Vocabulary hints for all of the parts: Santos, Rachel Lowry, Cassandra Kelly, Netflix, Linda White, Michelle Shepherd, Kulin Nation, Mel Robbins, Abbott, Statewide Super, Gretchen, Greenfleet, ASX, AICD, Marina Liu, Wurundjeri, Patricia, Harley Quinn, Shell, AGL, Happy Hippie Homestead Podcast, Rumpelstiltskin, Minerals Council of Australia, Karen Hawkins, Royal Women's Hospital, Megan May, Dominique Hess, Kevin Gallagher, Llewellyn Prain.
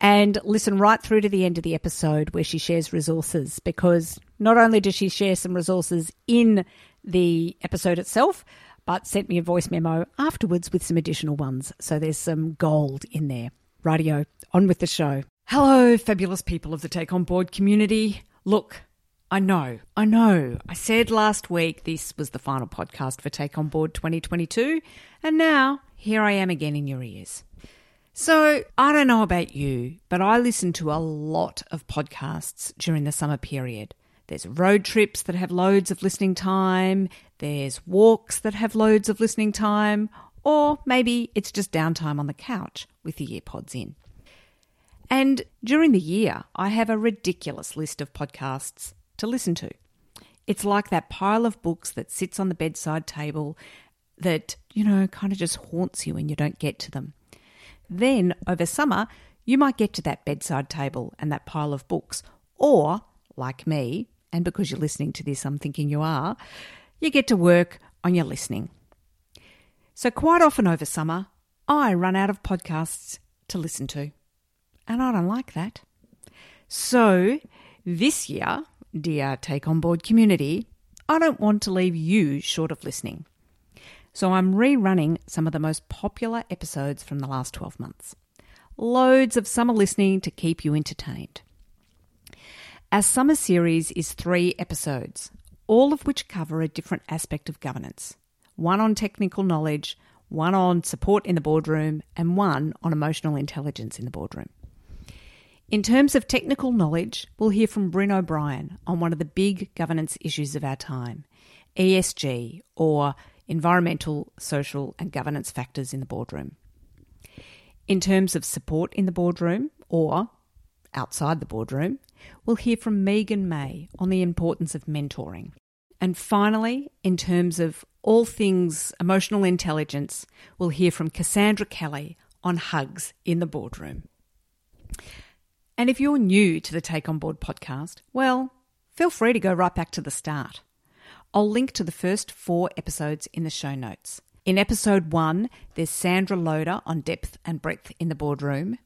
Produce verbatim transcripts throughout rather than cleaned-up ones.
And listen right through to the end of the episode where she shares resources, because not only does she share some resources in the episode itself, but sent me a voice memo afterwards with some additional ones. So there's some gold in there. Rightio, on with the show. Hello, fabulous people of the Take On Board community. Look, I know, I know. I said last week this was the final podcast for Take On Board twenty twenty-two, and now here I am again in your ears. So I don't know about you, but I listen to a lot of podcasts during the summer period. There's road trips that have loads of listening time. There's walks that have loads of listening time. Or maybe it's just downtime on the couch with the earpods in. And during the year, I have a ridiculous list of podcasts to listen to. It's like that pile of books that sits on the bedside table that, you know, kind of just haunts you when you don't get to them. Then over summer, you might get to that bedside table and that pile of books. Or, like me, and because you're listening to this, I'm thinking you are, you get to work on your listening. So quite often over summer, I run out of podcasts to listen to. And I don't like that. So this year, dear Take On Board community, I don't want to leave you short of listening. So I'm rerunning some of the most popular episodes from the last twelve months. Loads of summer listening to keep you entertained. Our summer series is three episodes, all of which cover a different aspect of governance. One on technical knowledge, one on support in the boardroom, and one on emotional intelligence in the boardroom. In terms of technical knowledge, we'll hear from Bryn O'Brien on one of the big governance issues of our time, E S G, or environmental, social and governance factors in the boardroom. In terms of support in the boardroom or outside the boardroom, we'll hear from Megan May on the importance of mentoring. And finally, in terms of all things emotional intelligence, we'll hear from Cassandra Kelly on hugs in the boardroom. And if you're new to the Take On Board podcast, well, feel free to go right back to the start. I'll link to the first four episodes in the show notes. In episode one, there's Sandra Loader on depth and breadth in the boardroom.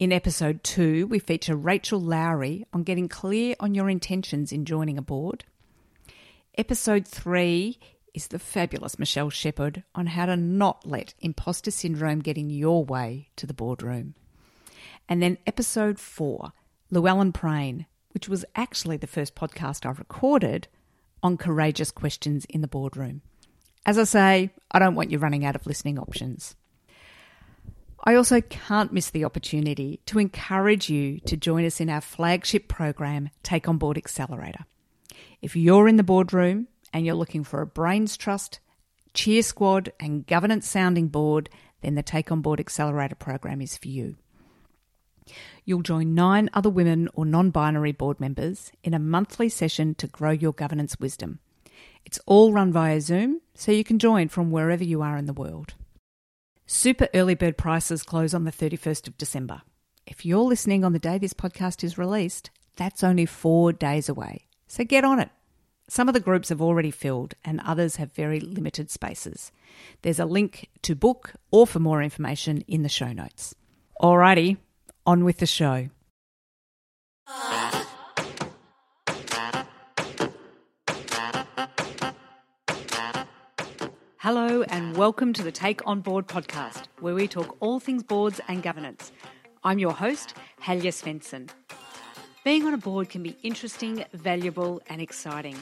In episode two, we feature Rachel Lowry on getting clear on your intentions in joining a board. Episode three is the fabulous Michelle Shepherd on how to not let imposter syndrome get in your way to the boardroom. And then episode four, Llewellyn Prain, which was actually the first podcast I recorded, on courageous questions in the boardroom. As I say, I don't want you running out of listening options. I also can't miss the opportunity to encourage you to join us in our flagship program, Take On Board Accelerator. If you're in the boardroom and you're looking for a brains trust, cheer squad and governance sounding board, then the Take On Board Accelerator program is for you. You'll join nine other women or non-binary board members in a monthly session to grow your governance wisdom. It's all run via Zoom, so you can join from wherever you are in the world. Super early bird prices close on the thirty-first of December. If you're listening on the day this podcast is released, that's only four days away. So get on it. Some of the groups have already filled and others have very limited spaces. There's a link to book or for more information in the show notes. Alrighty. On with the show. Hello and welcome to the Take On Board podcast, where we talk all things boards and governance. I'm your host, Helga Svensson. Being on a board can be interesting, valuable and exciting,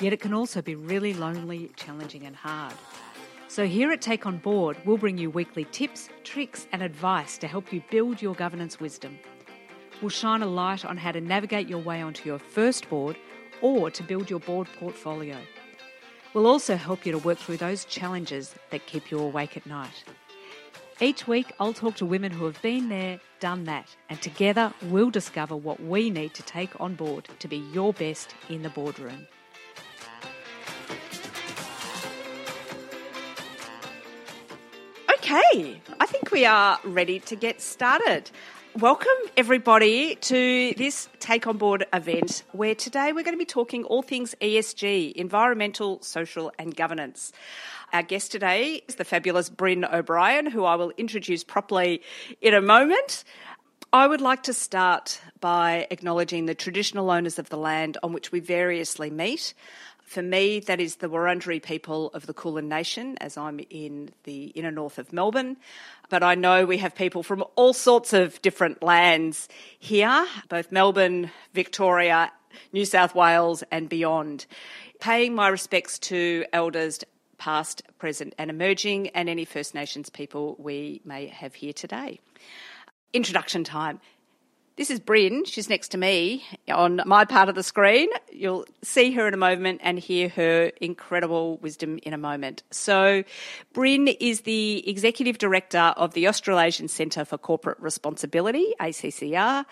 yet it can also be really lonely, challenging and hard. So here at Take On Board, we'll bring you weekly tips, tricks and advice to help you build your governance wisdom. We'll shine a light on how to navigate your way onto your first board or to build your board portfolio. We'll also help you to work through those challenges that keep you awake at night. Each week, I'll talk to women who have been there, done that, and together we'll discover what we need to take on board to be your best in the boardroom. Okay, I think we are ready to get started. Welcome, everybody, to this Take On Board event, where today we're going to be talking all things E S G, environmental, social and governance. Our guest today is the fabulous Bryn O'Brien, who I will introduce properly in a moment. I would like to start by acknowledging the traditional owners of the land on which we variously meet. For me, that is the Wurundjeri people of the Kulin Nation, as I'm in the inner north of Melbourne. But I know we have people from all sorts of different lands here, both Melbourne, Victoria, New South Wales and beyond. Paying my respects to elders past, present and emerging, and any First Nations people we may have here today. Introduction time. This is Bryn. She's next to me on my part of the screen. You'll see her in a moment and hear her incredible wisdom in a moment. So Bryn is the Executive Director of the Australasian Centre for Corporate Responsibility, A C C R.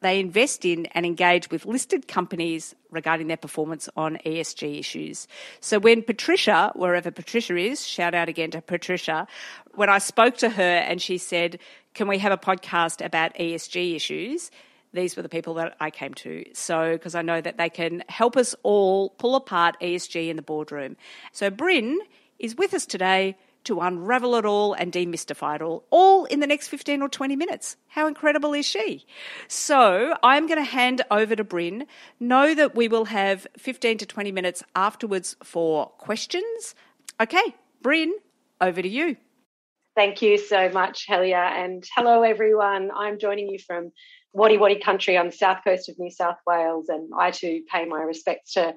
They invest in and engage with listed companies regarding their performance on E S G issues. So when Patricia, wherever Patricia is, shout out again to Patricia, when I spoke to her and she said, can we have a podcast about E S G issues? These were the people that I came to. So, because I know that they can help us all pull apart E S G in the boardroom. So Bryn is with us today to unravel it all and demystify it all, all in the next fifteen or twenty minutes. How incredible is she? So I'm going to hand over to Bryn. Know that we will have fifteen to twenty minutes afterwards for questions. Okay, Bryn, over to you. Thank you so much, Helga, and hello everyone. I'm joining you from Wadi Wadi country on the south coast of New South Wales, and I too pay my respects to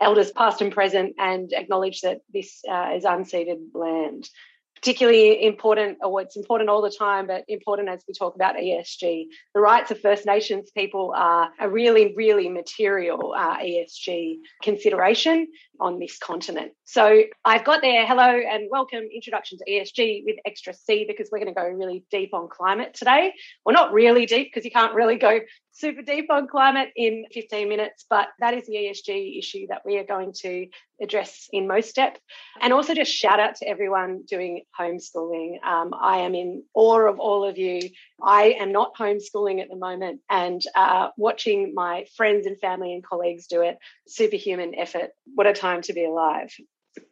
elders past and present and acknowledge that this uh, is unceded land. Particularly important, or it's important all the time, but important as we talk about E S G. The rights of First Nations people are a really, really material uh, E S G consideration on this continent. So I've got there, hello and welcome, introduction to E S G with extra C, because we're going to go really deep on climate today. Well, not really deep, because you can't really go super deep on climate in fifteen minutes, but that is the E S G issue that we are going to address in most depth. And also just shout out to everyone doing homeschooling. Um, I am in awe of all of you. I am not homeschooling at the moment, and uh, watching my friends and family and colleagues do it, superhuman effort. What a time to be alive.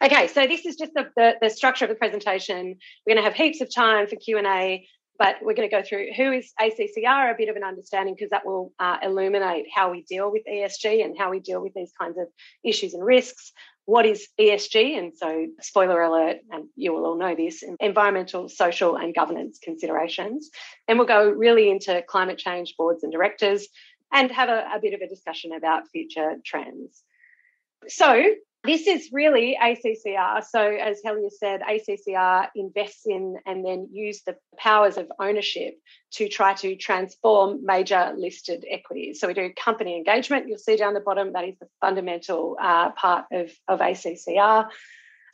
Okay, so this is just the, the, the structure of the presentation. We're going to have heaps of time for Q and A, but we're going to go through who is A C C R, a bit of an understanding, because that will uh, illuminate how we deal with E S G and how we deal with these kinds of issues and risks. What is E S G? And so, spoiler alert, and you will all know this, environmental, social and governance considerations. Then we'll go really into climate change boards and directors and have a, a bit of a discussion about future trends. So this is really A C C R. So as Helga said, A C C R invests in and then use the powers of ownership to try to transform major listed equities. So we do company engagement. You'll see down the bottom that is the fundamental uh, part of, of A C C R.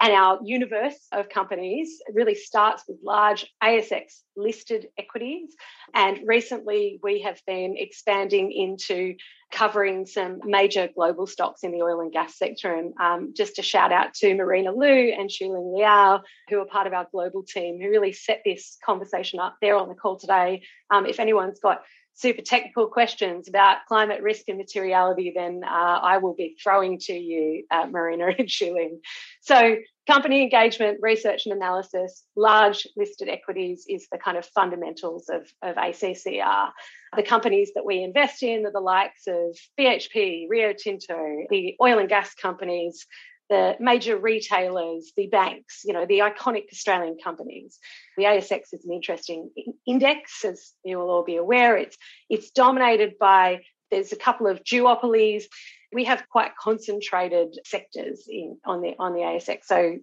And our universe of companies really starts with large A S X listed equities. And recently we have been expanding into covering some major global stocks in the oil and gas sector. And um, just a shout out to Marina Liu and Shuling Liao, who are part of our global team, who really set this conversation up. They're on the call today. Um, if anyone's got super technical questions about climate risk and materiality, then uh, I will be throwing to you, uh, Marina and Shuling. So company engagement, research and analysis, large listed equities is the kind of fundamentals of, of A C C R. The companies that we invest in are the likes of B H P, Rio Tinto, the oil and gas companies, the major retailers, the banks, you know, the iconic Australian companies. The A S X is an interesting index, as you will all be aware. It's, it's dominated by, there's a couple of duopolies. We have quite concentrated sectors in on the, on the A S X. So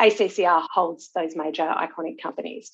A C C R holds those major iconic companies.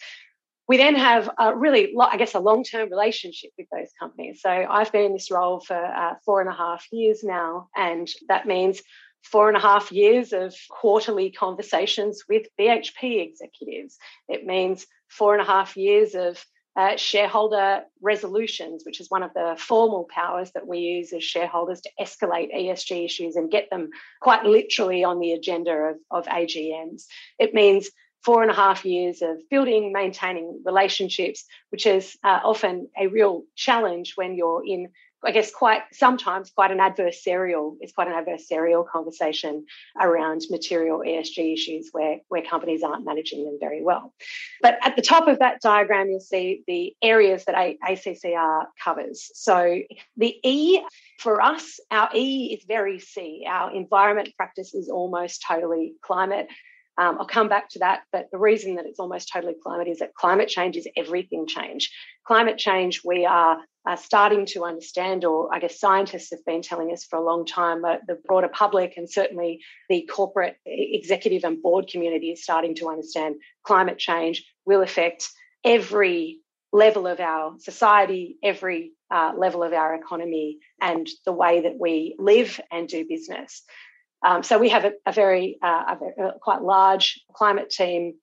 We then have a really, I guess, a long-term relationship with those companies. So I've been in this role for uh, four and a half years now, and that means four and a half years of quarterly conversations with B H P executives. It means four and a half years of uh, shareholder resolutions, which is one of the formal powers that we use as shareholders to escalate E S G issues and get them quite literally on the agenda of, of A G Ms. It means four and a half years of building, maintaining relationships, which is uh, often a real challenge when you're in, I guess, quite sometimes quite an adversarial, it's quite an adversarial conversation around material E S G issues where, where companies aren't managing them very well. But at the top of that diagram, you'll see the areas that A C C R covers. So the E for us, our E is very C. Our environment practice is almost totally climate. Um, I'll come back to that, but the reason that it's almost totally climate is that climate change is everything change. Climate change, we are uh, starting to understand, or I guess scientists have been telling us for a long time, uh, the broader public and certainly the corporate executive and board community is starting to understand climate change will affect every level of our society, every uh, level of our economy and the way that we live and do business. Um, so we have a, a very uh, a quite large climate team,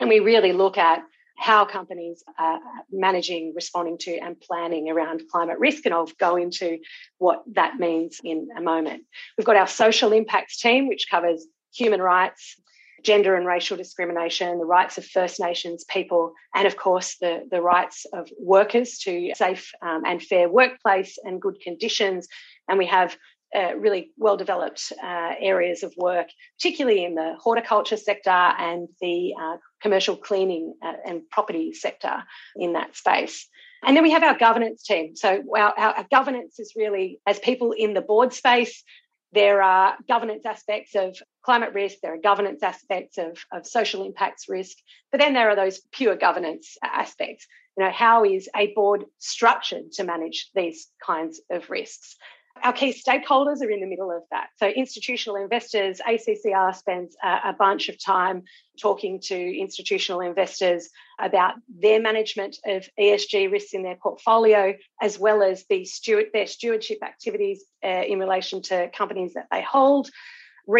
and we really look at how companies are managing, responding to and planning around climate risk, and I'll go into what that means in a moment. We've got our social impacts team, which covers human rights, gender and racial discrimination, the rights of First Nations people, and of course the, the rights of workers to safe um, and fair workplace and good conditions. And we have Uh, really well-developed uh, areas of work, particularly in the horticulture sector and the uh, commercial cleaning uh, and property sector in that space. And then we have our governance team. So our, our governance is really, as people in the board space, there are governance aspects of climate risk, there are governance aspects of, of social impacts risk, but then there are those pure governance aspects. You know, how is a board structured to manage these kinds of risks? Our key stakeholders are in the middle of that. So institutional investors, A C C R spends a, a bunch of time talking to institutional investors about their management of E S G risks in their portfolio, as well as the steward, their stewardship activities uh, in relation to companies that they hold.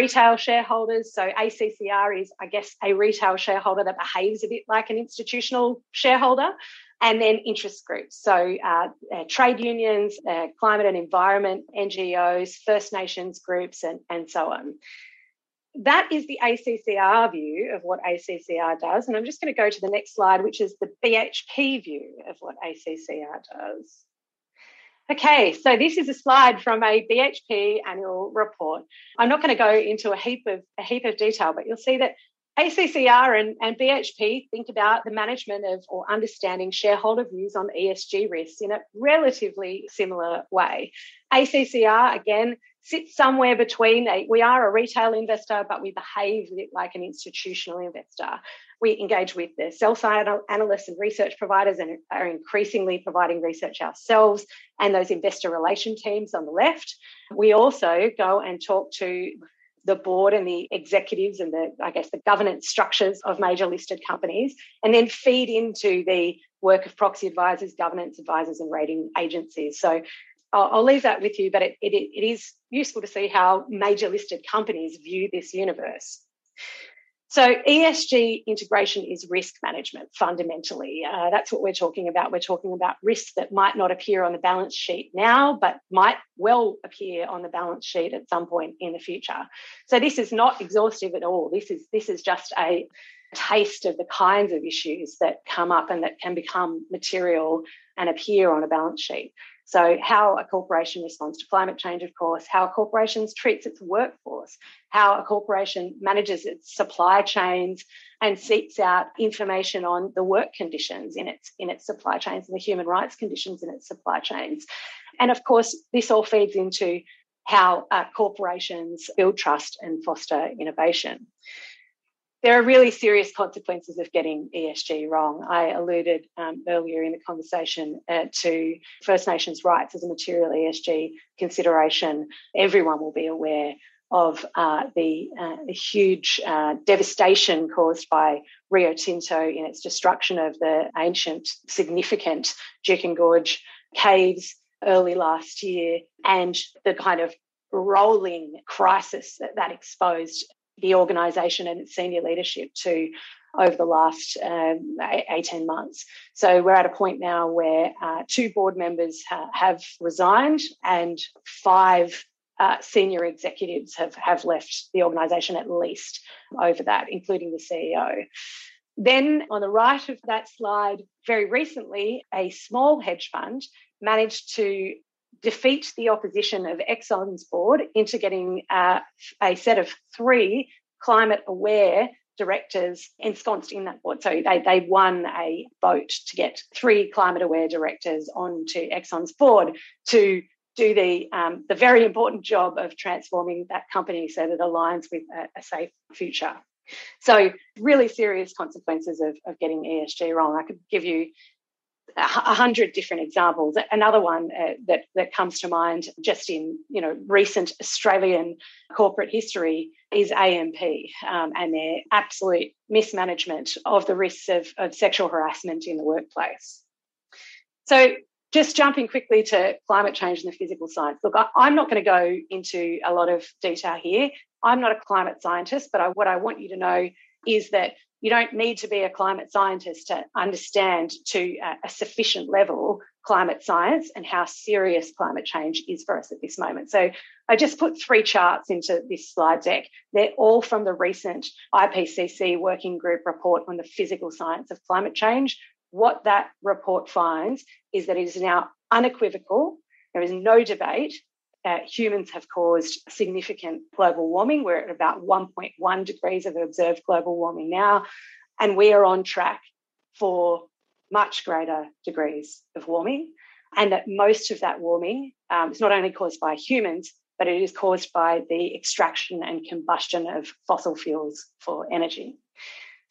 Retail shareholders, so A C C R is, I guess, a retail shareholder that behaves a bit like an institutional shareholder. And then interest groups, so uh, uh, trade unions, uh, climate and environment, N G Os, First Nations groups, and, and so on. That is the A C C R view of what A C C R does. And I'm just going to go to the next slide, which is the B H P view of what A C C R does. Okay, so this is a slide from a B H P annual report. I'm not going to go into a heap of a heap of detail, but you'll see that A C C R and, and B H P think about the management of or understanding shareholder views on E S G risks in a relatively similar way. A C C R, again, sits somewhere between, a, we are a retail investor, but we behave like an institutional investor. We engage with the sell-side analysts and research providers and are increasingly providing research ourselves and those investor relation teams on the left. We also go and talk to the board and the executives and the, I guess, the governance structures of major listed companies, and then feed into the work of proxy advisors, governance advisors and rating agencies. So I'll, I'll leave that with you, but it, it, it is useful to see how major listed companies view this universe. So E S G integration is risk management fundamentally. Uh, that's what we're talking about. We're talking about risks that might not appear on the balance sheet now, but might well appear on the balance sheet at some point in the future. So this is not exhaustive at all. This is, this is just a taste of the kinds of issues that come up and that can become material and appear on a balance sheet. So how a corporation responds to climate change, of course, how a corporation treats its workforce, how a corporation manages its supply chains and seeks out information on the work conditions in its, in its supply chains and the human rights conditions in its supply chains. And, of course, this all feeds into how uh, corporations build trust and foster innovation. There are really serious consequences of getting E S G wrong. I alluded um, earlier in the conversation uh, to First Nations rights as a material E S G consideration. Everyone will be aware of uh, the, uh, the huge uh, devastation caused by Rio Tinto in its destruction of the ancient, significant Juukan Gorge caves early last year, and the kind of rolling crisis that that exposed the organisation and its senior leadership to over the last um, eighteen months. So we're at a point now where uh, two board members ha- have resigned and five uh, senior executives have, have left the organisation at least over that, including the C E O. Then on the right of that slide, very recently, a small hedge fund managed to defeat the opposition of Exxon's board into getting uh, a set of three climate-aware directors ensconced in that board. So they, they won a vote to get three climate-aware directors onto Exxon's board to do the um, the very important job of transforming that company so that it aligns with a, a safe future. So really serious consequences of, of getting E S G wrong. I could give you a hundred different examples. Another one uh, that, that comes to mind just in, you know, recent Australian corporate history is A M P um, and their absolute mismanagement of the risks of, of sexual harassment in the workplace. So just jumping quickly to climate change and the physical science. Look, I, I'm not going to go into a lot of detail here. I'm not a climate scientist, but I, what I want you to know is that you don't need to be a climate scientist to understand to a sufficient level climate science and how serious climate change is for us at this moment. So I just put three charts into this slide deck. They're all from the recent I P C C working group report on the physical science of climate change. What that report finds is that it is now unequivocal. There is no debate. Uh, humans have caused significant global warming. We're at about one point one degrees of observed global warming now, and we are on track for much greater degrees of warming, and that most of that warming um, is not only caused by humans, but it is caused by the extraction and combustion of fossil fuels for energy.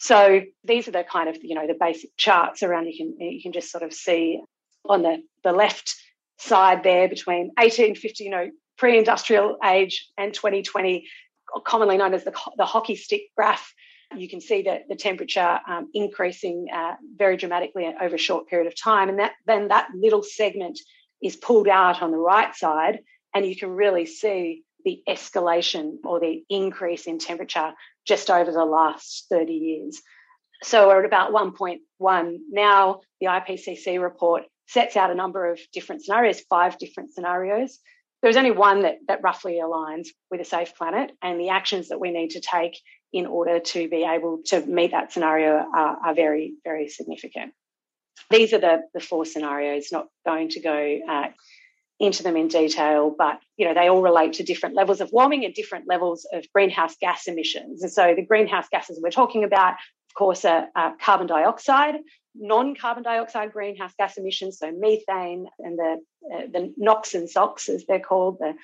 So these are the kind of, you know, the basic charts around. You can, you can just sort of see on the, the left side there between eighteen fifty, you know, pre-industrial age, and twenty twenty, commonly known as the, the hockey stick graph. You can see that the temperature um, increasing uh, very dramatically over a short period of time. And that then that little segment is pulled out on the right side, and you can really see the escalation or the increase in temperature just over the last thirty years. So we're at about one point one now. The I P C C report sets out a number of different scenarios, five different scenarios. There's only one that, that roughly aligns with a safe planet, and the actions that we need to take in order to be able to meet that scenario are, are very, very significant. These are the, the four scenarios, not going to go uh, into them in detail, but, you know, they all relate to different levels of warming and different levels of greenhouse gas emissions. And so the greenhouse gases we're talking about, of course, are, are carbon dioxide, non-carbon dioxide greenhouse gas emissions, so methane and the uh, the NOx and SOx, as they're called, the,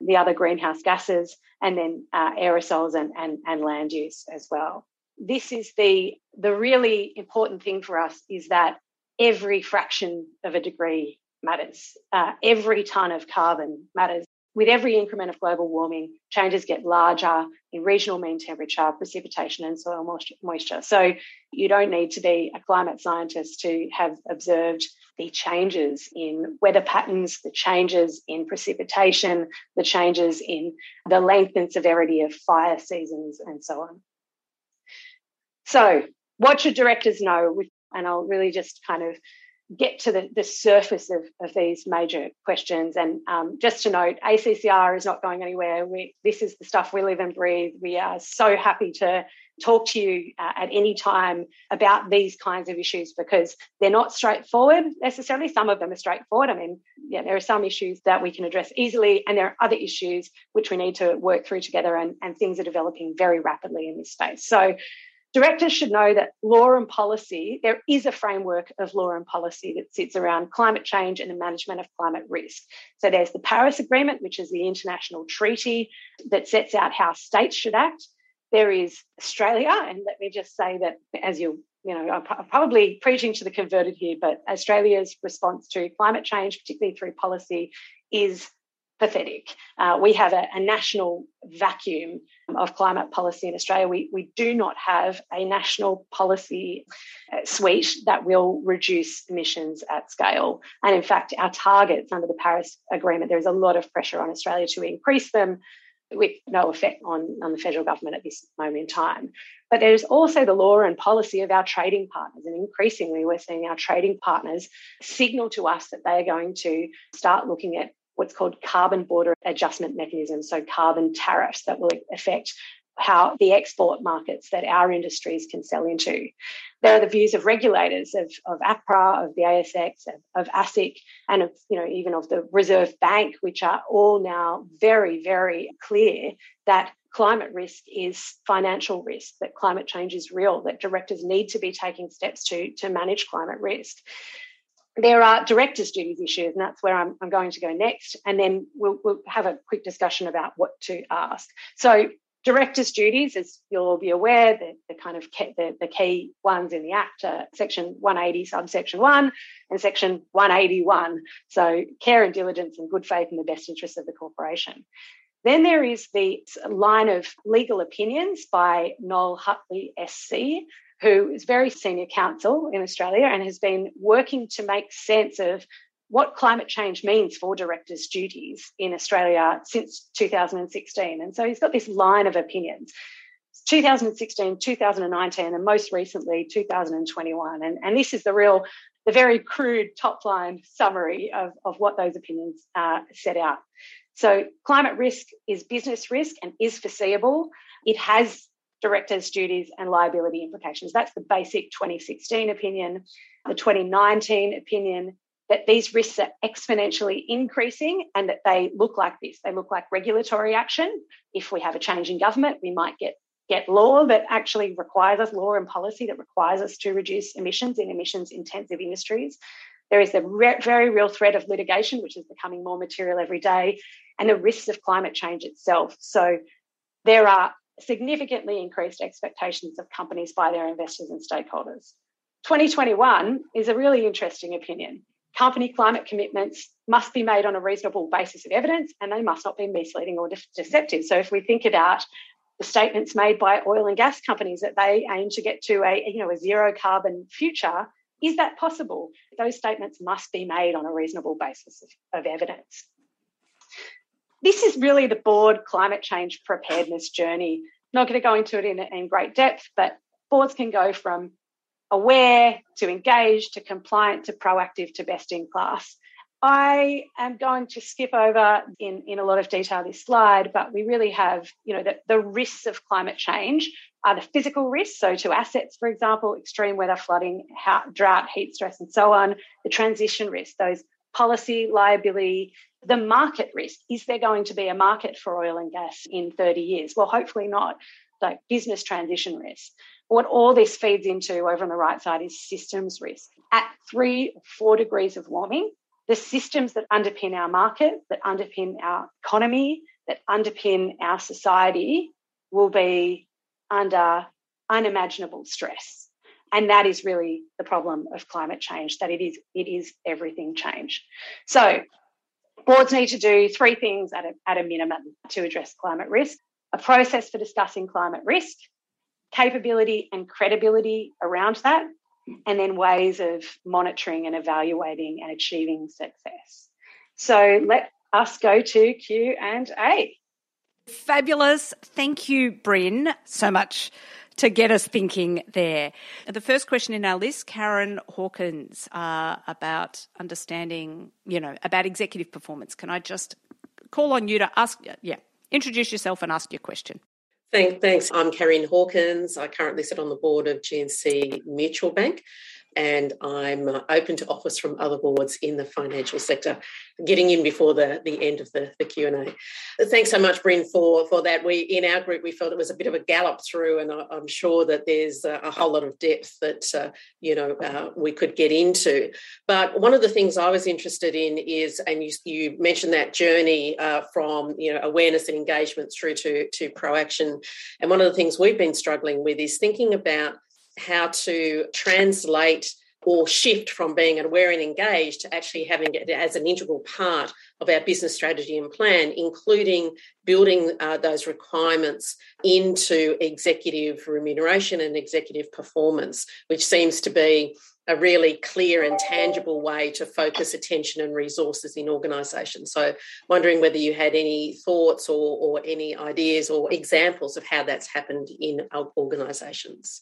the other greenhouse gases, and then uh, aerosols and, and, and land use as well. This is the, the really important thing for us, is that every fraction of a degree matters. Uh, every tonne of carbon matters. With every increment of global warming, changes get larger in regional mean temperature, precipitation and soil moisture. So you don't need to be a climate scientist to have observed the changes in weather patterns, the changes in precipitation, the changes in the length and severity of fire seasons and so on. So what should directors know? And I'll really just kind of get to the, the surface of, of these major questions. And um, just to note, A C C R is not going anywhere. We, this is the stuff we live and breathe. We are so happy to talk to you uh, at any time about these kinds of issues, because they're not straightforward necessarily. Some of them are straightforward. I mean, yeah, there are some issues that we can address easily, and there are other issues which we need to work through together, and, and things are developing very rapidly in this space. So directors should know that law and policy, there is a framework of law and policy that sits around climate change and the management of climate risk. So there's the Paris Agreement, which is the international treaty that sets out how states should act. There is Australia, and let me just say that, as you you know, I'm probably preaching to the converted here, but Australia's response to climate change, particularly through policy, is pathetic. Uh, we have a, a national vacuum of climate policy in Australia. We, we do not have a national policy suite that will reduce emissions at scale. And in fact, our targets under the Paris Agreement, there is a lot of pressure on Australia to increase them, with no effect on, on the federal government at this moment in time. But there's also the law and policy of our trading partners, and increasingly we're seeing our trading partners signal to us that they are going to start looking at what's called carbon border adjustment mechanisms, so carbon tariffs that will affect how the export markets that our industries can sell into. There are the views of regulators, of, of APRA, of the A S X, of, of ASIC, and of, you know, even of the Reserve Bank, which are all now very, very clear that climate risk is financial risk, that climate change is real, that directors need to be taking steps to, to manage climate risk. There are directors' duties issues, and that's where I'm, I'm going to go next, and then we'll, we'll have a quick discussion about what to ask. So directors' duties, as you'll all be aware, the, the kind of key, the, the key ones in the Act are Section one eighty, Subsection one, and Section one eighty-one. So care and diligence and good faith in the best interests of the corporation. Then there is the line of legal opinions by Noel Hutley S C, who is very senior counsel in Australia and has been working to make sense of what climate change means for directors' duties in Australia since two thousand sixteen. And so he's got this line of opinions, two thousand sixteen, two thousand nineteen, and most recently two thousand twenty-one. And, and this is the real, the very crude top-line summary of, of what those opinions uh, set out. So climate risk is business risk and is foreseeable. It has directors' duties and liability implications. That's the basic twenty sixteen opinion. The twenty nineteen opinion, that these risks are exponentially increasing and that they look like this. They look like regulatory action. If we have a change in government, we might get, get law that actually requires us, law and policy that requires us to reduce emissions in emissions-intensive industries. There is the re- very real threat of litigation, which is becoming more material every day, and the risks of climate change itself. So there are significantly increased expectations of companies by their investors and stakeholders. twenty twenty-one is a really interesting opinion. Company climate commitments must be made on a reasonable basis of evidence, and they must not be misleading or de- deceptive. So if we think about the statements made by oil and gas companies that they aim to get to a, you know, a zero carbon future, is that possible? Those statements must be made on a reasonable basis of, of evidence. This is really the board climate change preparedness journey. Not going to go into it in, in great depth, but boards can go from aware, to engage, to compliant, to proactive, to best in class. I am going to skip over in, in a lot of detail this slide, but we really have, you know, the, the risks of climate change are the physical risks, so to assets, for example, extreme weather, flooding, drought, heat stress, and so on. The transition risks, those policy, liability, the market risk. Is there going to be a market for oil and gas in thirty years? Well, hopefully not. Like business transition risk. What all this feeds into over on the right side is systems risk. At three or four degrees of warming, the systems that underpin our market, that underpin our economy, that underpin our society will be under unimaginable stress. And that is really the problem of climate change, that it is, it is everything change. So boards need to do three things at a, at a minimum to address climate risk. A process for discussing climate risk, capability and credibility around that, and then ways of monitoring and evaluating and achieving success. So let us go to Q and A. Fabulous. Thank you, Bryn, so much to get us thinking there. The first question in our list, Karen Hawkins, uh, about understanding, you know, about executive performance. Can I just call on you to ask? Yeah. Introduce yourself and ask your question. Thanks. Thanks. I'm Karen Hawkins. I currently sit on the board of G N C Mutual Bank, and I'm open to offers from other boards in the financial sector, getting in before the, the end of the, the Q and A. Thanks so much, Bryn, for, for that. We in our group, we felt it was a bit of a gallop through, and I, I'm sure that there's a, a whole lot of depth that, uh, you know, uh, we could get into. But one of the things I was interested in is, and you, you mentioned that journey uh, from, you know, awareness and engagement through to, to proaction. And one of the things we've been struggling with is thinking about how to translate or shift from being aware and engaged to actually having it as an integral part of our business strategy and plan, including building uh, those requirements into executive remuneration and executive performance, which seems to be a really clear and tangible way to focus attention and resources in organisations. So wondering whether you had any thoughts or, or any ideas or examples of how that's happened in our organisations.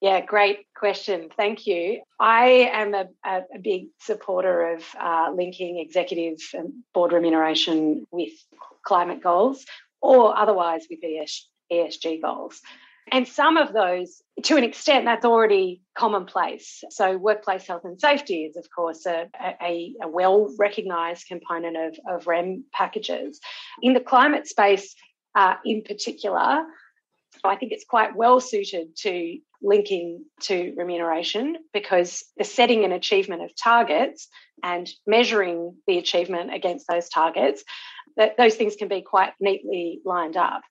Yeah, great question. Thank you. I am a, a big supporter of uh, linking executive and board remuneration with climate goals or otherwise with E S G goals. And some of those, to an extent, that's already commonplace. So workplace health and safety is, of course, a, a, a well-recognised component of, of R E M packages. In the climate space uh, in particular, I think it's quite well suited to linking to remuneration because the setting and achievement of targets and measuring the achievement against those targets, that those things can be quite neatly lined up.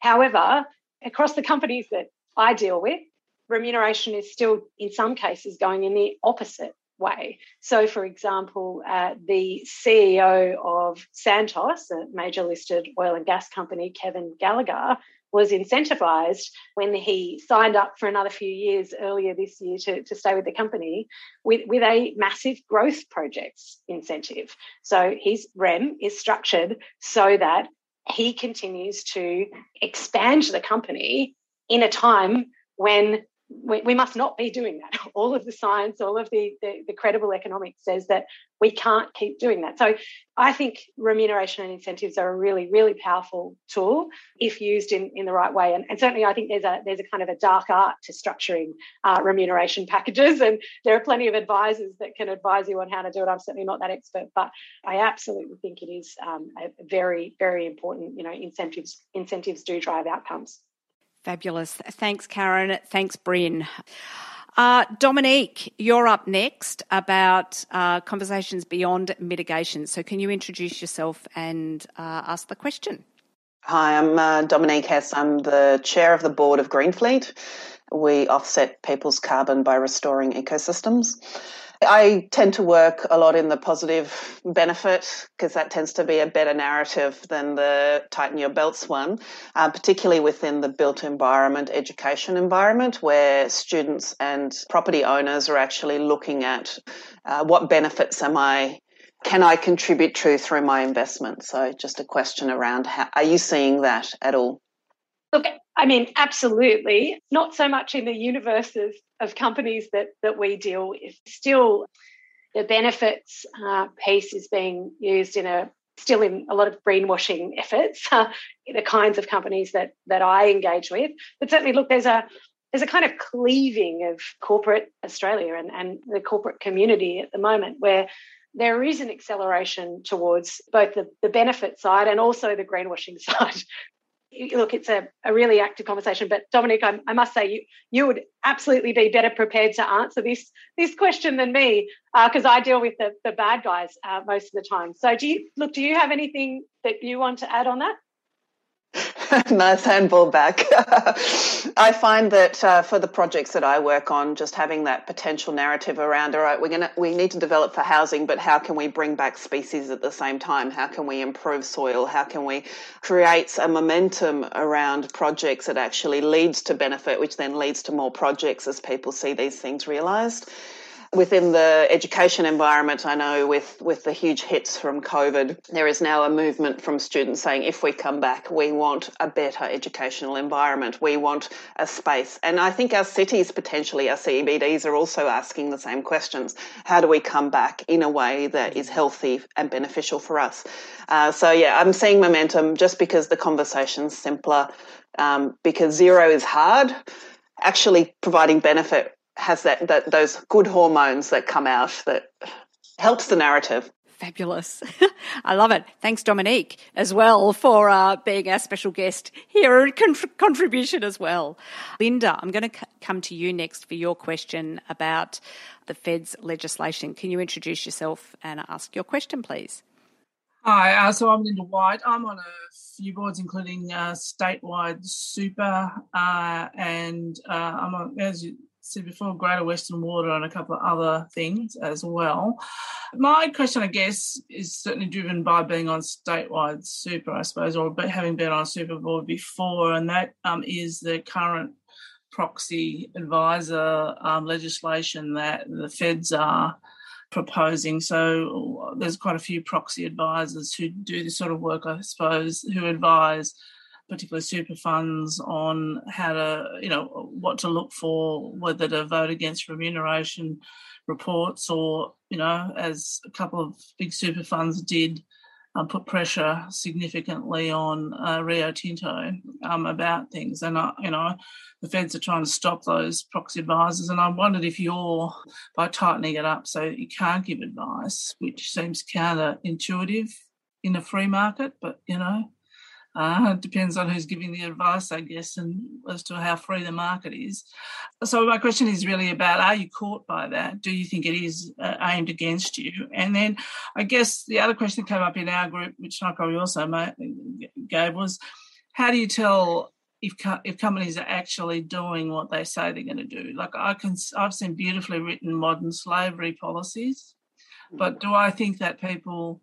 However, across the companies that I deal with, remuneration is still, in some cases, going in the opposite way. So, for example, uh, the C E O of Santos, a major listed oil and gas company, Kevin Gallagher, was incentivised when he signed up for another few years earlier this year to, to stay with the company with, with a massive growth projects incentive. So his R E M is structured so that he continues to expand the company in a time when we, we must not be doing that. All of the science, all of the, the, the credible economics says that we can't keep doing that. So I think remuneration and incentives are a really, really powerful tool if used in, in the right way. And, and certainly I think there's a there's a kind of a dark art to structuring uh, remuneration packages, and there are plenty of advisors that can advise you on how to do it. I'm certainly not that expert, but I absolutely think it is um, a very, very important, you know, incentives, incentives do drive outcomes. Fabulous. Thanks, Karen. Thanks, Bryn. Uh, Dominique, you're up next about uh, conversations beyond mitigation. So can you introduce yourself and uh, ask the question? Hi, I'm uh, Dominique Hess. I'm the chair of the board of Greenfleet. We offset people's carbon by restoring ecosystems. I tend to work a lot in the positive benefit because that tends to be a better narrative than the tighten your belts one, uh, particularly within the built environment, education environment, where students and property owners are actually looking at uh, what benefits am I, can I contribute to through my investment? So just a question around how, are you seeing that at all? Look, I mean, absolutely. Not so much in the universes of companies that, that we deal with. Still, the benefits uh, piece is being used in a still in a lot of greenwashing efforts. Uh, the kinds of companies that that I engage with, but certainly, look, there's a there's a kind of cleaving of corporate Australia and, and the corporate community at the moment where there is an acceleration towards both the, the benefit side and also the greenwashing side. Look, it's a, a really active conversation, but Dominique, I, I must say you you would absolutely be better prepared to answer this this question than me because uh, I deal with the, the bad guys uh, most of the time. So do you look, do you have anything that you want to add on that? Nice handball back. I find that uh, for the projects that I work on, just having that potential narrative around, all right, we're gonna we need to develop for housing, but how can we bring back species at the same time? How can we improve soil? How can we create a momentum around projects that actually leads to benefit, which then leads to more projects as people see these things realised? Within the education environment, I know with, with the huge hits from COVID, there is now a movement from students saying, if we come back, we want a better educational environment. We want a space. And I think our cities, potentially our C B Ds, are also asking the same questions. How do we come back in a way that is healthy and beneficial for us? Uh, so, yeah, I'm seeing momentum just because the conversation's simpler, um, because zero is hard. Actually providing benefit has that, that those good hormones that come out that helps the narrative. Fabulous. I love it. Thanks, Dominique, as well for uh, being our special guest here and con- contribution as well. Linda, I'm going to c- come to you next for your question about the Fed's legislation. Can you introduce yourself and ask your question, please? Hi, uh, so I'm Linda White. I'm on a few boards, including uh, Statewide Super, uh, and uh, I'm on, as you Said before, Greater Western Water and a couple of other things as well. My question, I guess, is certainly driven by being on Statewide Super, I suppose, or having been on a Super Board before, and that um, is the current proxy advisor um, legislation that the feds are proposing. So there's quite a few proxy advisors who do this sort of work, I suppose, who advise particularly super funds on how to, you know, what to look for, whether to vote against remuneration reports or, you know, as a couple of big super funds did, um, put pressure significantly on uh, Rio Tinto um, about things. And, uh, you know, the feds are trying to stop those proxy advisors. And I wondered if you're, by tightening it up so you can't give advice, which seems counterintuitive in a free market, but, you know, Uh, it depends on who's giving the advice, I guess, and as to how free the market is. So my question is really about, are you caught by that? Do you think it is uh, aimed against you? And then I guess the other question that came up in our group, which I probably also gave, was how do you tell if co- if companies are actually doing what they say they're going to do? Like I can, I've seen beautifully written modern slavery policies, but do I think that people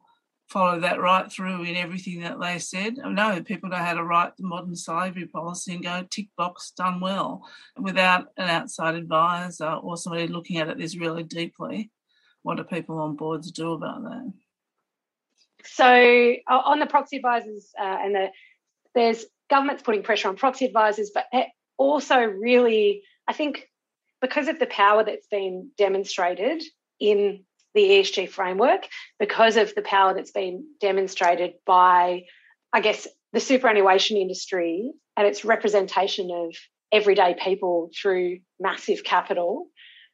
follow that right through in everything that they said? I know people know how to write the modern slavery policy and go tick box, done well, without an outside advisor or somebody looking at it this really deeply. What do people on boards do about that? So on the proxy advisors uh, and the, there's governments putting pressure on proxy advisors, but also really, I think, because of the power that's been demonstrated in the E S G framework, because of the power that's been demonstrated by, I guess, the superannuation industry and its representation of everyday people through massive capital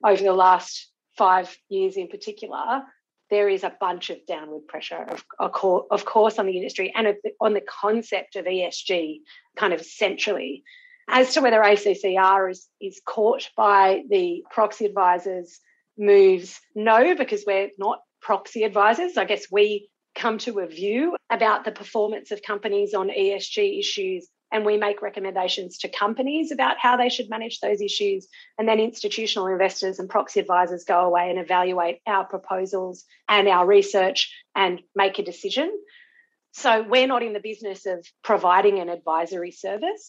over the last five years in particular, there is a bunch of downward pressure, of, of course, on the industry and on the concept of E S G kind of centrally. As to whether A C C R is, is caught by the proxy advisors' moves, no, because we're not proxy advisors. I guess we come to a view about the performance of companies on E S G issues, and we make recommendations to companies about how they should manage those issues, and then institutional investors and proxy advisors go away and evaluate our proposals and our research and make a decision. So we're not in the business of providing an advisory service,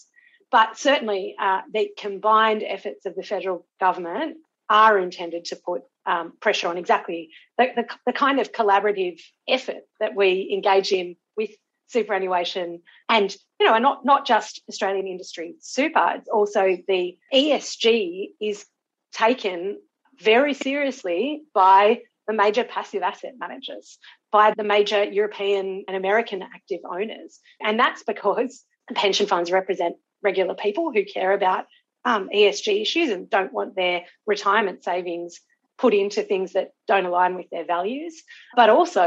but certainly uh, the combined efforts of the federal government are intended to put um, pressure on exactly the, the, the kind of collaborative effort that we engage in with superannuation and, you know, and not, not just Australian industry super, it's also the E S G is taken very seriously by the major passive asset managers, by the major European and American active owners. And that's because pension funds represent regular people who care about Um, E S G issues and don't want their retirement savings put into things that don't align with their values, but also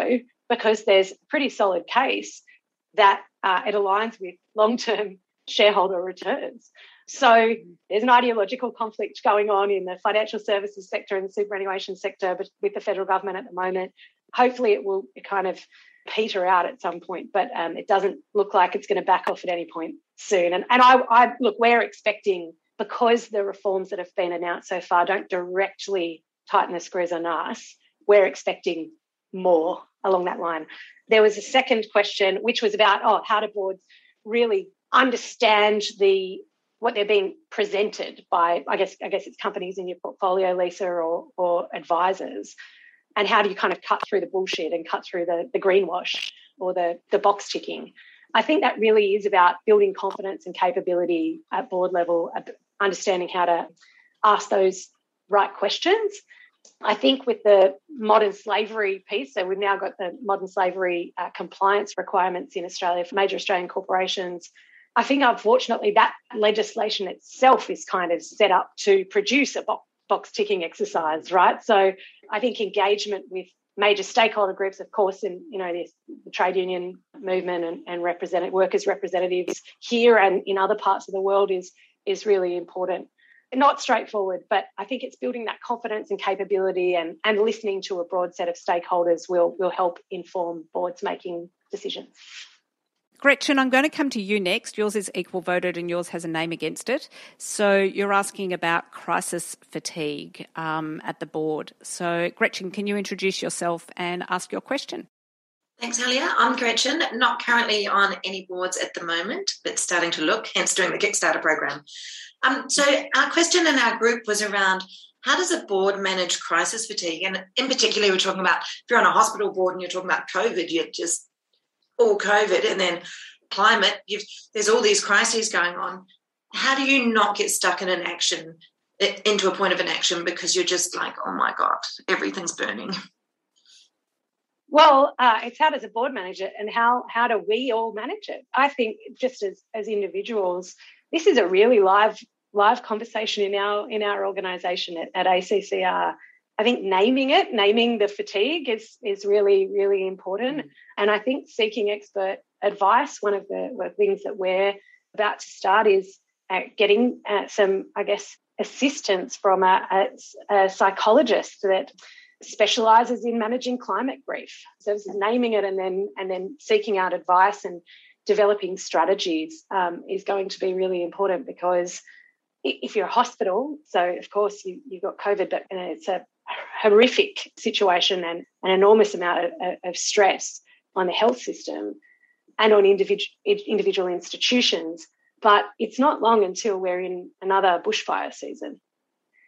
because there's a pretty solid case that uh, it aligns with long-term shareholder returns. So there's an ideological conflict going on in the financial services sector and the superannuation sector with the federal government at the moment. Hopefully it will kind of peter out at some point, but um, it doesn't look like it's going to back off at any point soon. And, and I, I look, we're expecting, because the reforms that have been announced so far don't directly tighten the screws on us, we're expecting more along that line. There was a second question, which was about, oh, how do boards really understand the what they're being presented by, I guess I guess it's companies in your portfolio, Lisa, or, or advisors, and how do you kind of cut through the bullshit and cut through the, the greenwash or the, the box ticking? I think that really is about building confidence and capability at board level, understanding how to ask those right questions. I think with the modern slavery piece, so we've now got the modern slavery uh, compliance requirements in Australia for major Australian corporations. I think, unfortunately, that legislation itself is kind of set up to produce a bo- box-ticking exercise, right? So I think engagement with major stakeholder groups, of course, in, you know, the, the trade union movement and, and representative workers' representatives here and in other parts of the world is, is really important. Not straightforward, but I think it's building that confidence and capability and, and listening to a broad set of stakeholders will, will help inform boards making decisions. Gretchen, I'm going to come to you next. Yours is equal voted and yours has a name against it. So you're asking about crisis fatigue um, at the board. So Gretchen, can you introduce yourself and ask your question? Thanks, Helia. I'm Gretchen, not currently on any boards at the moment, but starting to look, hence doing the Kickstarter program. Um, so our question in our group was around how does a board manage crisis fatigue? And in particular, we're talking about if you're on a hospital board and you're talking about COVID, you're just all COVID, and then climate, you've, there's all these crises going on. How do you not get stuck in an action, into a point of inaction, because you're just like, oh my God, everything's burning? Well, uh, it's how does a board manage it, and how how do we all manage it? I think just as as individuals, this is a really live live conversation in our in our organisation at, at A C C R. I think naming it, naming the fatigue, is is really really important. And I think seeking expert advice. One of the, the things that we're about to start is uh, getting uh, some, I guess, assistance from a, a, a psychologist that specialises in managing climate grief. So it's naming it and then and then seeking out advice and developing strategies um, is going to be really important, because if you're a hospital, so of course you, you've got COVID, but and it's a horrific situation and an enormous amount of, of stress on the health system and on individual individual institutions. But it's not long until we're in another bushfire season.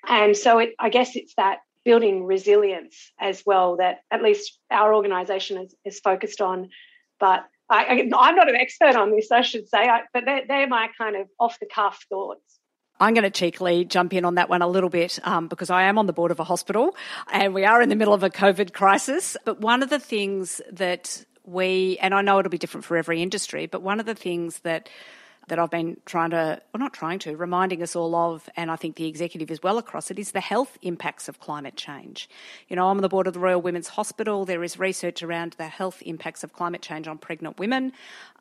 And so it, I guess it's that building resilience as well that at least our organisation is, is focused on. But I, I, I'm not an expert on this, I should say, I, but they're, they're my kind of off-the-cuff thoughts. I'm going to cheekily jump in on that one a little bit um, because I am on the board of a hospital and we are in the middle of a COVID crisis. But one of the things that we, and I know it'll be different for every industry, but one of the things that that I've been trying to, well, not trying to, reminding us all of, and I think the executive is well across it, is the health impacts of climate change. You know, I'm on the board of the Royal Women's Hospital. There is research around the health impacts of climate change on pregnant women.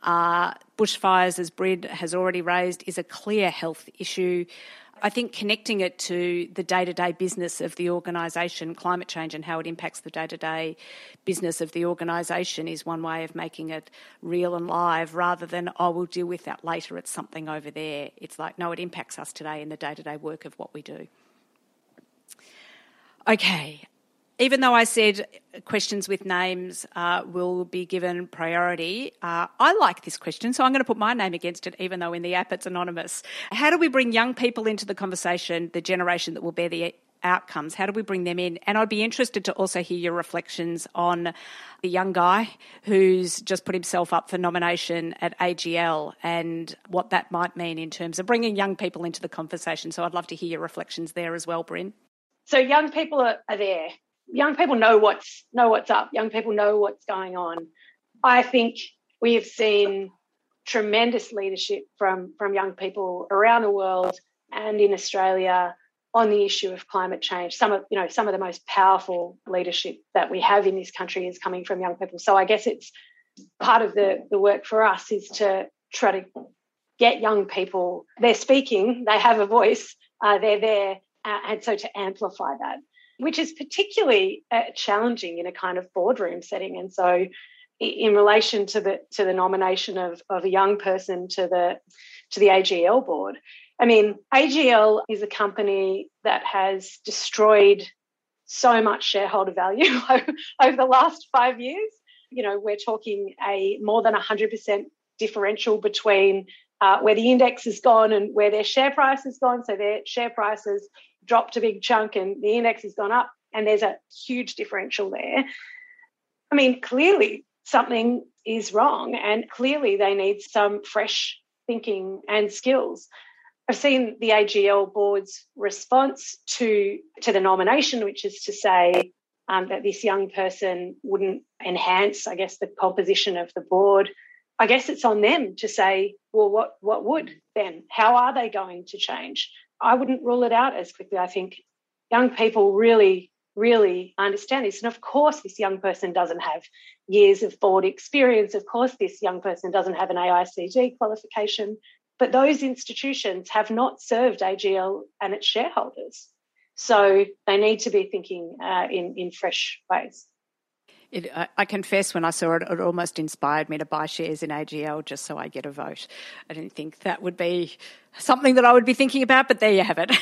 Uh, bushfires, as Bryn has already raised, is a clear health issue. I think connecting it to the day-to-day business of the organisation, climate change and how it impacts the day-to-day business of the organisation is one way of making it real and live, rather than, oh, we'll deal with that later, it's something over there. It's like, no, it impacts us today in the day-to-day work of what we do. Okay. Even though I said questions with names uh, will be given priority, uh, I like this question, so I'm going to put my name against it, even though in the app it's anonymous. How do we bring young people into the conversation, the generation that will bear the outcomes? How do we bring them in? And I'd be interested to also hear your reflections on the young guy who's just put himself up for nomination at A G L and what that might mean in terms of bringing young people into the conversation. So I'd love to hear your reflections there as well, Bryn. So young people are, are there. Young people know what's know what's up. Young people know what's going on. I think we have seen tremendous leadership from, from young people around the world and in Australia on the issue of climate change. Some of you know some of the most powerful leadership that we have in this country is coming from young people. So I guess it's part of the, the work for us is to try to get young people. They're speaking. They have a voice. Uh, they're there, uh, and so to amplify that, which is particularly uh, challenging in a kind of boardroom setting. And so in relation to the to the nomination of, of a young person to the to the A G L board, I mean, A G L is a company that has destroyed so much shareholder value over the last five years. You know, we're talking a more than one hundred percent differential between uh, where the index has gone and where their share price has gone. So their share prices dropped a big chunk and the index has gone up, and there's a huge differential there. I mean, clearly something is wrong, and clearly they need some fresh thinking and skills. I've seen the A G L board's response to, to the nomination, which is to say um, that this young person wouldn't enhance, I guess, the composition of the board. I guess it's on them to say, well, what, what would then? How are they going to change? I wouldn't rule it out as quickly. I think young people really, really understand this. And, of course, this young person doesn't have years of board experience. Of course, this young person doesn't have an A I C D qualification. But those institutions have not served A G L and its shareholders. So they need to be thinking uh, in, in fresh ways. It, I, I confess when I saw it, it almost inspired me to buy shares in A G L just so I get a vote. I didn't think that would be something that I would be thinking about, but there you have it.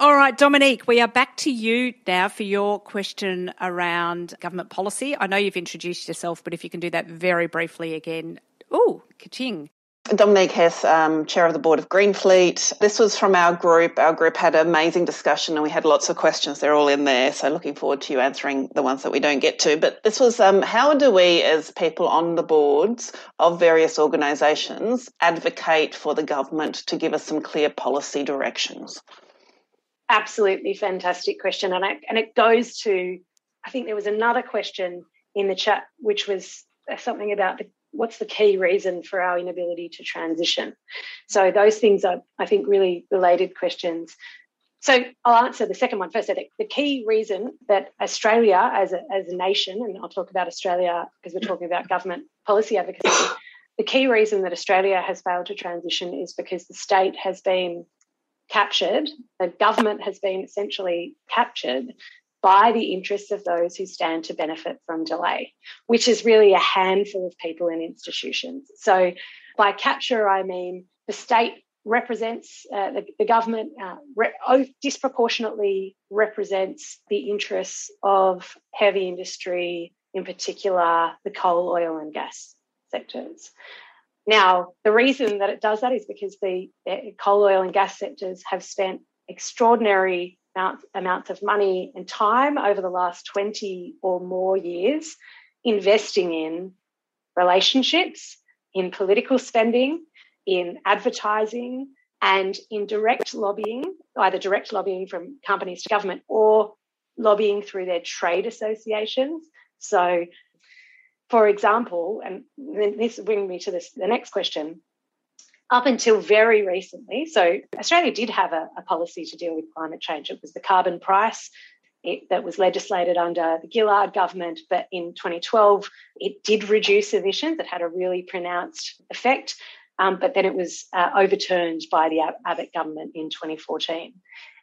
All right, Dominique, we are back to you now for your question around government policy. I know you've introduced yourself, but if you can do that very briefly again. Ooh, ka-ching. Dominique Hess, um, Chair of the Board of Greenfleet. This was from our group. Our group had an amazing discussion and we had lots of questions. They're all in there, so looking forward to you answering the ones that we don't get to. But this was, um, how do we as people on the boards of various organisations advocate for the government to give us some clear policy directions? Absolutely fantastic question. And, I, and it goes to, I think there was another question in the chat, which was something about the what's the key reason for our inability to transition? So those things are, I think, really related questions. So I'll answer the second one first. So the, the key reason that Australia as a, as a nation, and I'll talk about Australia because we're talking about government policy advocacy, the key reason that Australia has failed to transition is because the state has been captured, the government has been essentially captured by the interests of those who stand to benefit from delay, which is really a handful of people and institutions. So by capture, I mean the state represents, uh, the, the government uh, re- disproportionately represents the interests of heavy industry, in particular the coal, oil and gas sectors. Now, the reason that it does that is because the uh, coal, oil and gas sectors have spent extraordinary amounts of money and time over the last twenty or more years investing in relationships, in political spending, in advertising and in direct lobbying, either direct lobbying from companies to government or lobbying through their trade associations. So, for example, and this brings me to this, the next question, up until very recently, so Australia did have a, a policy to deal with climate change. It was the carbon price it, that was legislated under the Gillard government, but in twenty twelve it did reduce emissions. It had a really pronounced effect, um, but then it was uh, overturned by the Abbott government in twenty fourteen.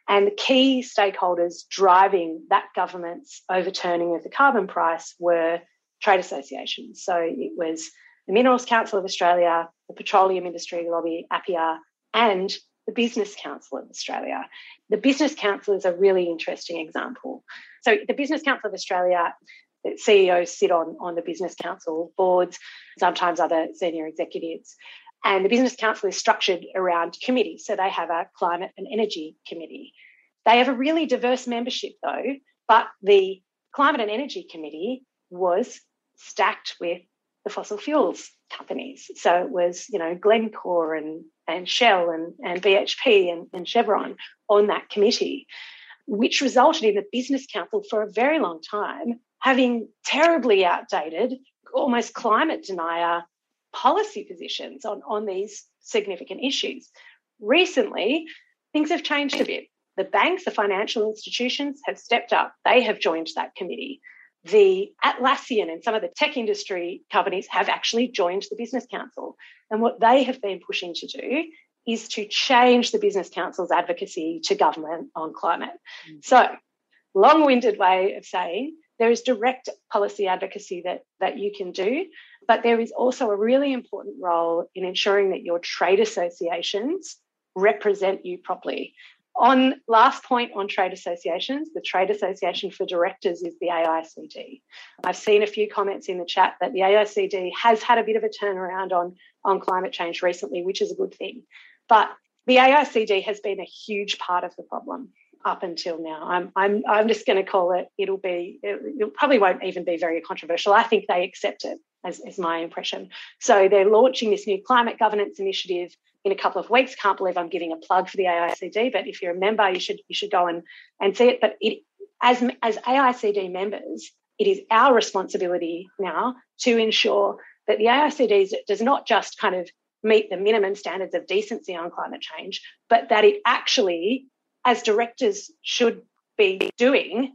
And the key stakeholders driving that government's overturning of the carbon price were trade associations. So it was the Minerals Council of Australia, the Petroleum Industry Lobby, A P R A, and the Business Council of Australia. The Business Council is a really interesting example. So the Business Council of Australia, the C E Os sit on, on the Business Council boards, sometimes other senior executives. And the Business Council is structured around committees. So they have a climate and energy committee. They have a really diverse membership though, but the Climate and Energy Committee was stacked with the fossil fuels companies. So it was, you know, Glencore and, and Shell and, and B H P and, and Chevron on that committee, which resulted in the Business Council for a very long time having terribly outdated, almost climate denier policy positions on, on these significant issues. Recently, things have changed a bit. The banks, the financial institutions have stepped up. They have joined that committee. The Atlassian and some of the tech industry companies have actually joined the Business Council. And what they have been pushing to do is to change the Business Council's advocacy to government on climate. Mm-hmm. So, long-winded way of saying there is direct policy advocacy that, that you can do, but there is also a really important role in ensuring that your trade associations represent you properly. On last point on trade associations, the Trade Association for Directors is the A I C D. I've seen a few comments in the chat that the A I C D has had a bit of a turnaround on, on climate change recently, which is a good thing. But the A I C D has been a huge part of the problem up until now. I'm I'm I'm just going to call it, it'll be, it, it probably won't even be very controversial. I think they accept it, as is my impression. So they're launching this new climate governance initiative in a couple of weeks. Can't believe I'm giving a plug for the A I C D, but if you're a member, you should you should go and, and see it. But it, as, as A I C D members, it is our responsibility now to ensure that the A I C D does not just kind of meet the minimum standards of decency on climate change, but that it actually, as directors should be doing,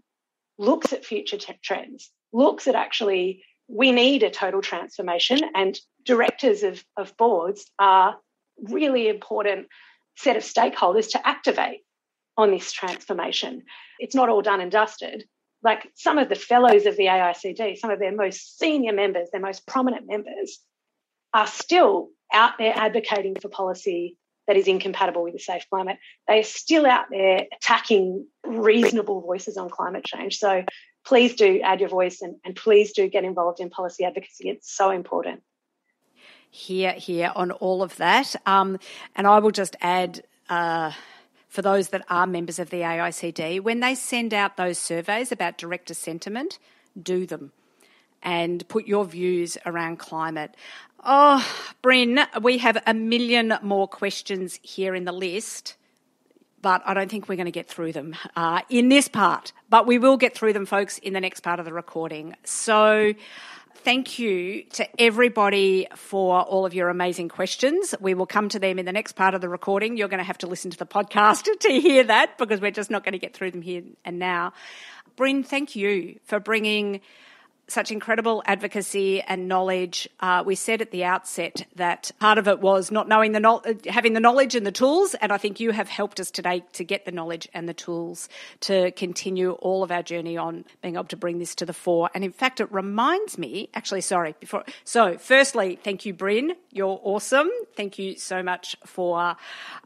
looks at future t- trends, looks at actually we need a total transformation, and directors of, of boards are really important set of stakeholders to activate on this transformation. It's not all done and dusted, like some of the fellows of the A I C D, some of their most senior members, their most prominent members, are still out there advocating for policy that is incompatible with a safe climate. They are still out there attacking reasonable voices on climate change. So please do add your voice and, and please do get involved in policy advocacy. It's so important. Hear, hear on all of that. Um, and I will just add... Uh... For those that are members of the A I C D, when they send out those surveys about director sentiment, do them and put your views around climate. Oh, Bryn, we have a million more questions here in the list, but I don't think we're going to get through them uh, in this part. But we will get through them, folks, in the next part of the recording. So... Thank you to everybody for all of your amazing questions. We will come to them in the next part of the recording. You're going to have to listen to the podcast to hear that because we're just not going to get through them here and now. Bryn, thank you for bringing such incredible advocacy and knowledge. Uh, we said at the outset that part of it was not knowing the no- having the knowledge and the tools, and I think you have helped us today to get the knowledge and the tools to continue all of our journey on being able to bring this to the fore. And in fact, it reminds me, actually, sorry, before. So firstly, thank you, Bryn. You're awesome. Thank you so much for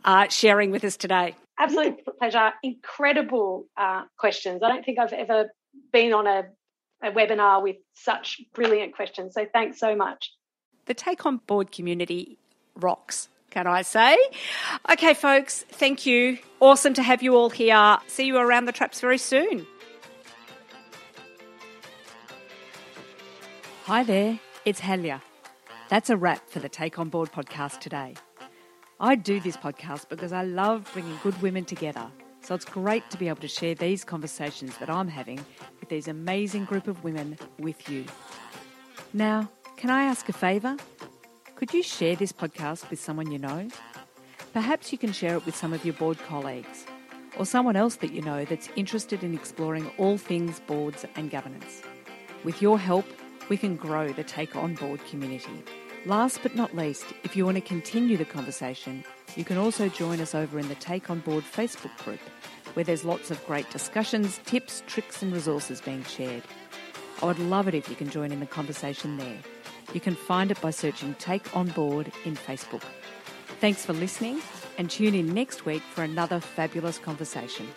uh, sharing with us today. Absolute pleasure. Incredible uh, questions. I don't think I've ever been on a a webinar with such brilliant questions. So thanks so much. The Take On Board community rocks, can I say? Okay, folks, thank you. Awesome to have you all here. See you around the traps very soon. Hi there, it's Helga. That's a wrap for the Take On Board podcast today. I do this podcast because I love bringing good women together. So it's great to be able to share these conversations that I'm having with these amazing group of women with you. Now, can I ask a favour? Could you share this podcast with someone you know? Perhaps you can share it with some of your board colleagues or someone else that you know that's interested in exploring all things boards and governance. With your help, we can grow the Take On Board community. Last but not least, if you want to continue the conversation, you can also join us over in the Take On Board Facebook group, where there's lots of great discussions, tips, tricks and resources being shared. I would love it if you can join in the conversation there. You can find it by searching Take On Board in Facebook. Thanks for listening and tune in next week for another fabulous conversation.